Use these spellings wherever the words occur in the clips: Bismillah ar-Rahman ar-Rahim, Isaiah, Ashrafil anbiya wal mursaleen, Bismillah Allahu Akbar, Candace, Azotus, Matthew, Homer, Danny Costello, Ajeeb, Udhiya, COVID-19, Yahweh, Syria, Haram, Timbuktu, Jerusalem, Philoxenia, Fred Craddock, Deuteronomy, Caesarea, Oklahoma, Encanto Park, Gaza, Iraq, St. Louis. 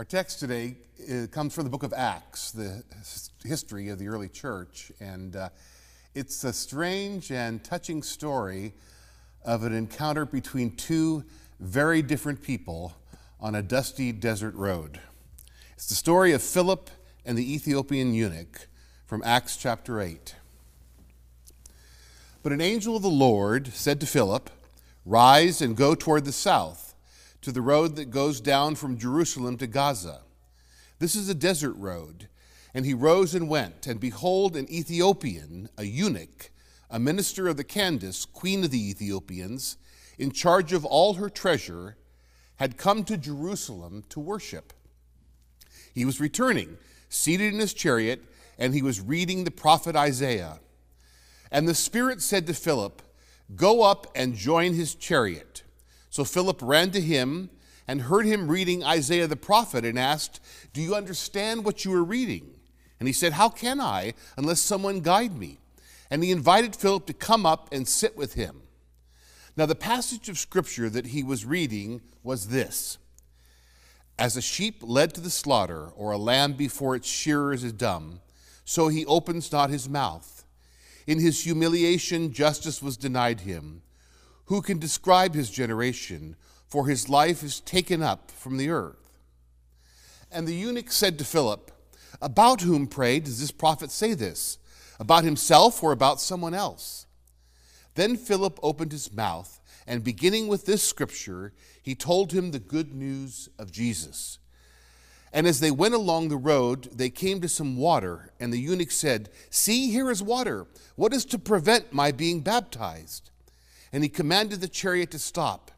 Our text today comes from the book of Acts, the history of the early church, and it's a strange and touching story of an encounter between two very different people on a dusty desert road. It's the story of Philip and the Ethiopian eunuch from Acts chapter 8. But an angel of the Lord said to Philip, "Rise and go toward the south, to the road that goes down from Jerusalem to Gaza. This is a desert road." And he rose and went, and behold, an Ethiopian, a eunuch, a minister of the Candace, queen of the Ethiopians, in charge of all her treasure, had come to Jerusalem to worship. He was returning, seated in his chariot, and he was reading the prophet Isaiah. And the Spirit said to Philip, "Go up and join his chariot." So Philip ran to him and heard him reading Isaiah the prophet and asked, "Do you understand what you are reading?" And he said, "How can I unless someone guide me?" And he invited Philip to come up and sit with him. Now the passage of scripture that he was reading was this: "As a sheep led to the slaughter, or a lamb before its shearers is dumb, so he opens not his mouth. In his humiliation justice was denied him. Who can describe his generation? For his life is taken up from the earth." And the eunuch said to Philip, "About whom, pray, does this prophet say this? About himself or about someone else?" Then Philip opened his mouth, and beginning with this scripture, he told him the good news of Jesus. And as they went along the road, they came to some water, and the eunuch said, "See, here is water. What is to prevent my being baptized?" And he commanded the chariot to stop.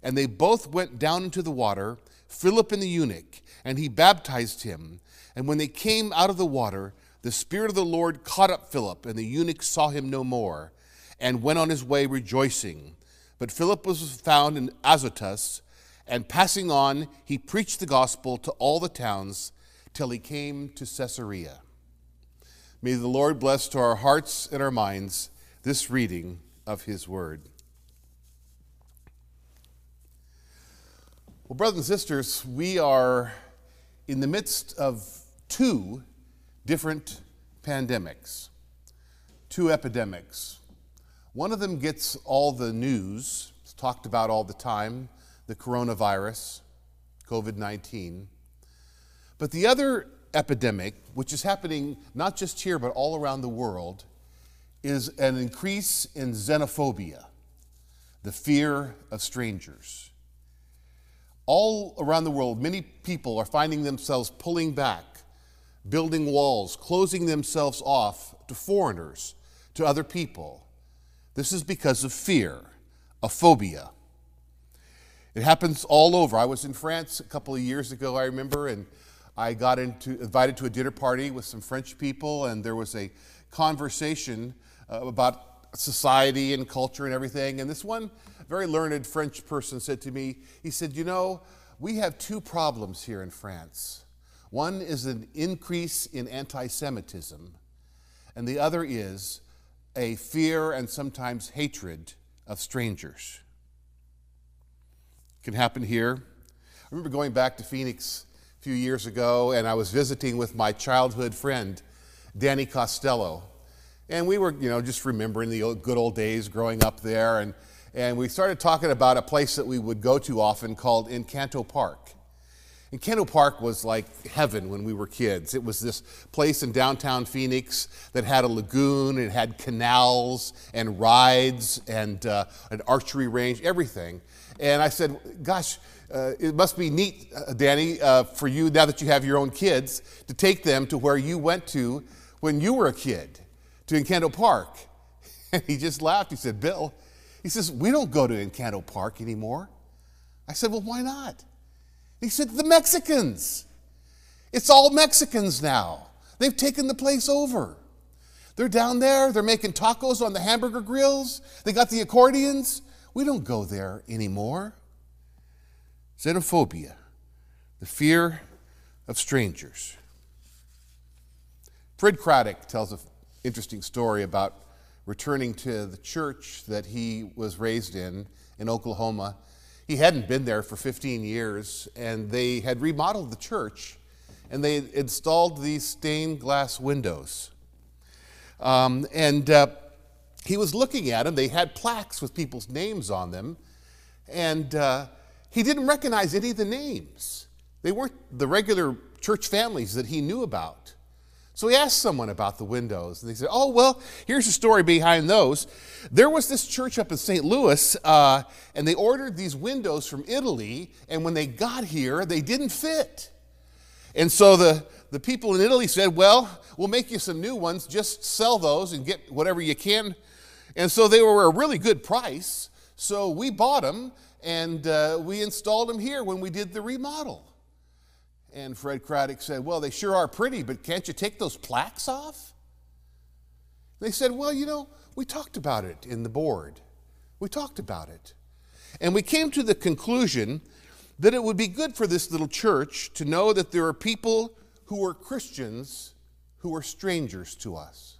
And they both went down into the water, Philip and the eunuch, and he baptized him. And when they came out of the water, the Spirit of the Lord caught up Philip, and the eunuch saw him no more, and went on his way rejoicing. But Philip was found in Azotus, and passing on, he preached the gospel to all the towns till he came to Caesarea. May the Lord bless to our hearts and our minds this reading of his word. Well, brothers and sisters, we are in the midst of two different pandemics, two epidemics. One of them gets all the news, it's talked about all the time, the coronavirus, COVID-19. But the other epidemic, which is happening not just here but all around the world, is an increase in xenophobia, the fear of strangers. All around the world, many people are finding themselves pulling back, building walls, closing themselves off to foreigners, to other people. This is because of fear, a phobia. It happens all over. I was in France a couple of years ago, I remember, and I got invited to a dinner party with some French people, and there was a conversation about society and culture and everything. And this one very learned French person said to me, he said, "You know, we have two problems here in France. One is an increase in anti-Semitism, and the other is a fear and sometimes hatred of strangers." It can happen here. I remember going back to Phoenix a few years ago, and I was visiting with my childhood friend, Danny Costello. And we were, just remembering the good old days growing up there. And we started talking about a place that we would go to often called Encanto Park. Encanto Park was like heaven when we were kids. It was this place in downtown Phoenix that had a lagoon, it had canals and rides and an archery range, everything. And I said, "Gosh, it must be neat, Danny, for you, now that you have your own kids, to take them to where you went to when you were a kid, to Encanto Park." And he just laughed. He said, "Bill," he says, "we don't go to Encanto Park anymore." I said, "Well, why not?" He said, "The Mexicans. It's all Mexicans now. They've taken the place over. They're down there. They're making tacos on the hamburger grills. They got the accordions. We don't go there anymore." Xenophobia, the fear of strangers. Fred Craddock tells an interesting story about returning to the church that he was raised in Oklahoma. He hadn't been there for 15 years, and they had remodeled the church, and they installed these stained glass windows. He was looking at them. They had plaques with people's names on them, and he didn't recognize any of the names. They weren't the regular church families that he knew about. So he asked someone about the windows, and they said, oh, well, here's the story behind those. There was this church up in St. Louis, and they ordered these windows from Italy, and when they got here, they didn't fit. And so the people in Italy said, well, we'll make you some new ones. Just sell those and get whatever you can. And so they were a really good price, so we bought them, and we installed them here when we did the remodel. And Fred Craddock said, well, they sure are pretty, but can't you take those plaques off? They said, well, you know, we talked about it in the board. We talked about it. And we came to the conclusion that it would be good for this little church to know that there are people who are Christians who are strangers to us,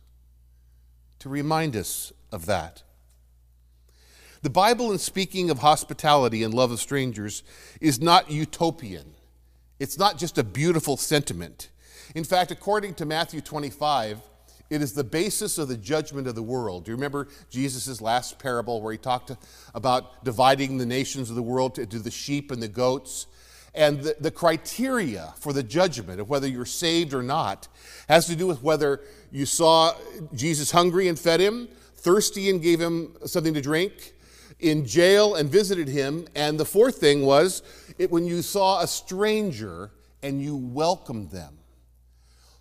to remind us of that. The Bible, in speaking of hospitality and love of strangers, is not utopian. It's not just a beautiful sentiment. In fact, according to Matthew 25, it is the basis of the judgment of the world. Do you remember Jesus' last parable where he talked about dividing the nations of the world into the sheep and the goats? And the criteria for the judgment of whether you're saved or not has to do with whether you saw Jesus hungry and fed him, thirsty and gave him something to drink, in jail and visited him, and the fourth thing was when you saw a stranger and you welcomed them.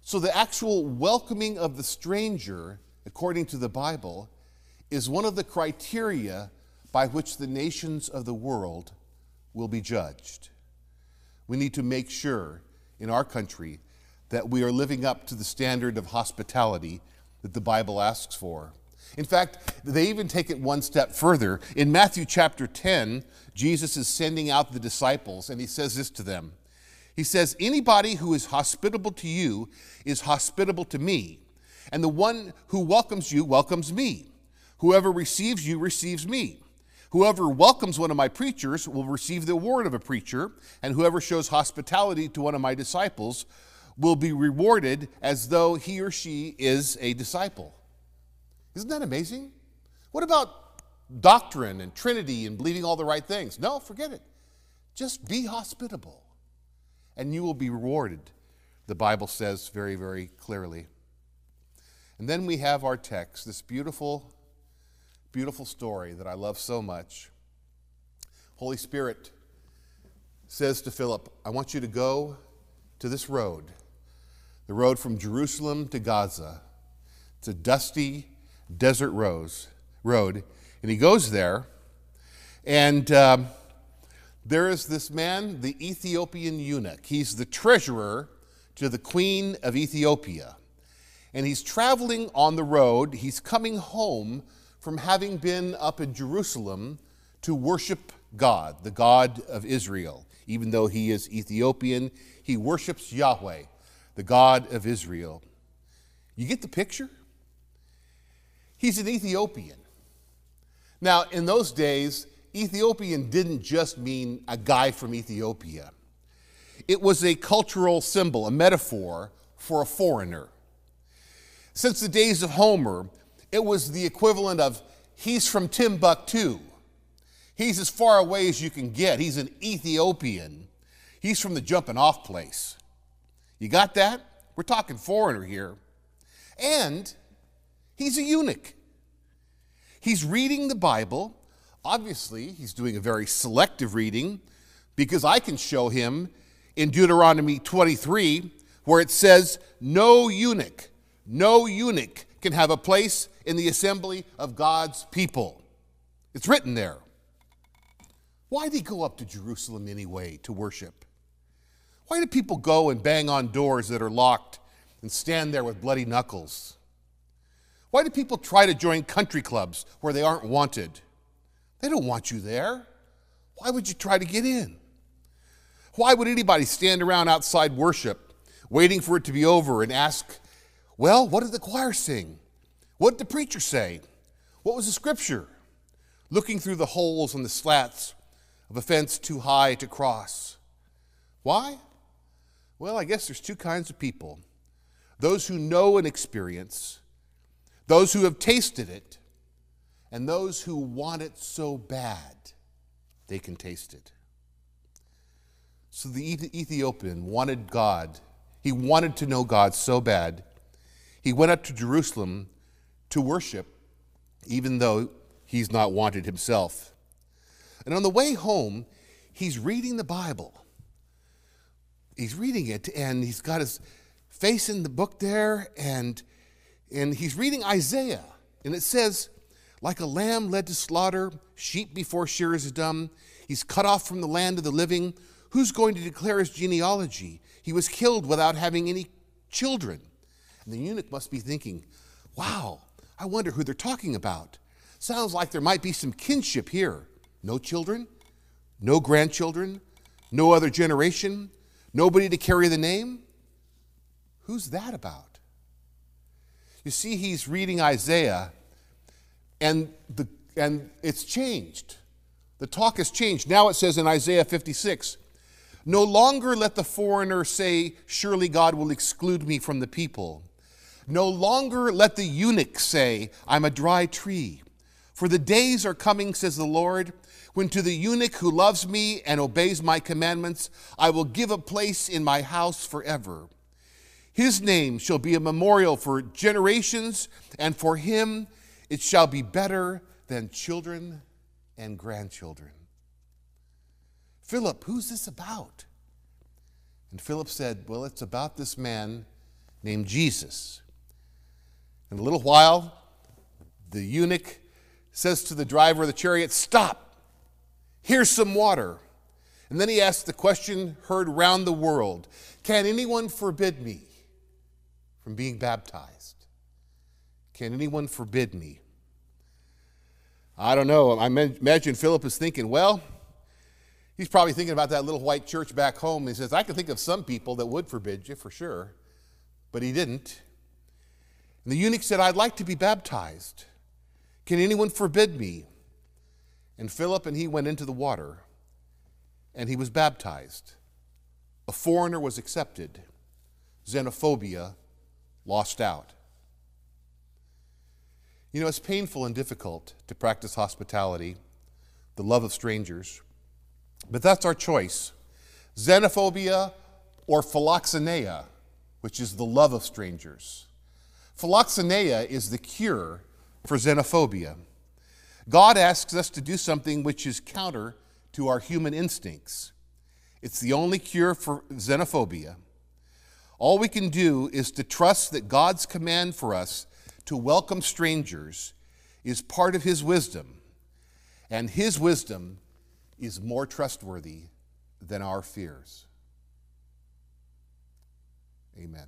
So the actual welcoming of the stranger, according to the Bible, is one of the criteria by which the nations of the world will be judged. We need to make sure in our country that we are living up to the standard of hospitality that the Bible asks for. In fact, they even take it one step further. In Matthew chapter 10, Jesus is sending out the disciples, and he says this to them. He says, anybody who is hospitable to you is hospitable to me, and the one who welcomes you welcomes me. Whoever receives you receives me. Whoever welcomes one of my preachers will receive the award of a preacher, and whoever shows hospitality to one of my disciples will be rewarded as though he or she is a disciple. Isn't that amazing? What about doctrine and Trinity and believing all the right things? No, forget it. Just be hospitable, and you will be rewarded, the Bible says very, very clearly. And then we have our text, this beautiful story that I love so much. Holy Spirit says to Philip, I want you to go to this road, the road from Jerusalem to Gaza. It's a dusty desert road, and he goes there, and there is this man, the Ethiopian eunuch. He's the treasurer to the queen of Ethiopia, and he's traveling on the road. He's coming home from having been up in Jerusalem to worship God, the God of Israel. Even though he is Ethiopian, he worships Yahweh, the God of Israel. You get the picture? He's an Ethiopian. Now, in those days, Ethiopian didn't just mean a guy from Ethiopia. It was a cultural symbol, a metaphor for a foreigner. Since the days of Homer, it was the equivalent of, he's from Timbuktu. He's as far away as you can get. He's an Ethiopian. He's from the jumping off place. You got that? We're talking foreigner here. And he's a eunuch. He's reading the Bible. Obviously, he's doing a very selective reading, because I can show him in Deuteronomy 23, where it says, no eunuch can have a place in the assembly of God's people. It's written there. Why did he go up to Jerusalem anyway to worship? Why do people go and bang on doors that are locked and stand there with bloody knuckles? Why do people try to join country clubs where they aren't wanted? They don't want you there. Why would you try to get in? Why would anybody stand around outside worship, waiting for it to be over and ask, well, what did the choir sing? What did the preacher say? What was the scripture? Looking through the holes and the slats of a fence too high to cross. Why? Well, I guess there's two kinds of people. Those who know an experience, those who have tasted it, and those who want it so bad they can taste it. So the Ethiopian wanted God. He wanted to know God so bad. He went up to Jerusalem to worship, even though he's not wanted himself. And on the way home, he's reading the Bible. He's reading it, and he's got his face in the book there, and he's reading Isaiah. And it says, like a lamb led to slaughter, sheep before shearers is dumb, he's cut off from the land of the living. Who's going to declare his genealogy? He was killed without having any children. And the eunuch must be thinking, wow, I wonder who they're talking about. Sounds like there might be some kinship here. No children, no grandchildren, no other generation, nobody to carry the name. Who's that about? You see, he's reading Isaiah, and it's changed. The talk has changed. Now it says in Isaiah 56, no longer let the foreigner say, surely God will exclude me from the people. No longer let the eunuch say, I'm a dry tree. For the days are coming, says the Lord, when to the eunuch who loves me and obeys my commandments, I will give a place in my house forever. His name shall be a memorial for generations, and for him it shall be better than children and grandchildren. Philip, who's this about? And Philip said, well, it's about this man named Jesus. In a little while, the eunuch says to the driver of the chariot, stop, here's some water. And then he asks the question heard round the world, can anyone forbid me from being baptized? Can anyone forbid me? I don't know. I imagine Philip is thinking, well, he's probably thinking about that little white church back home. He says, I can think of some people that would forbid you for sure, but he didn't. And the eunuch said, I'd like to be baptized. Can anyone forbid me? And Philip and he went into the water, and he was baptized. A foreigner was accepted. Xenophobia lost out. You know, it's painful and difficult to practice hospitality, the love of strangers, but that's our choice. Xenophobia or Philoxenia, which is the love of strangers. Philoxenia is the cure for xenophobia. God asks us to do something which is counter to our human instincts. It's the only cure for xenophobia. All we can do is to trust that God's command for us to welcome strangers is part of his wisdom, and his wisdom is more trustworthy than our fears. Amen.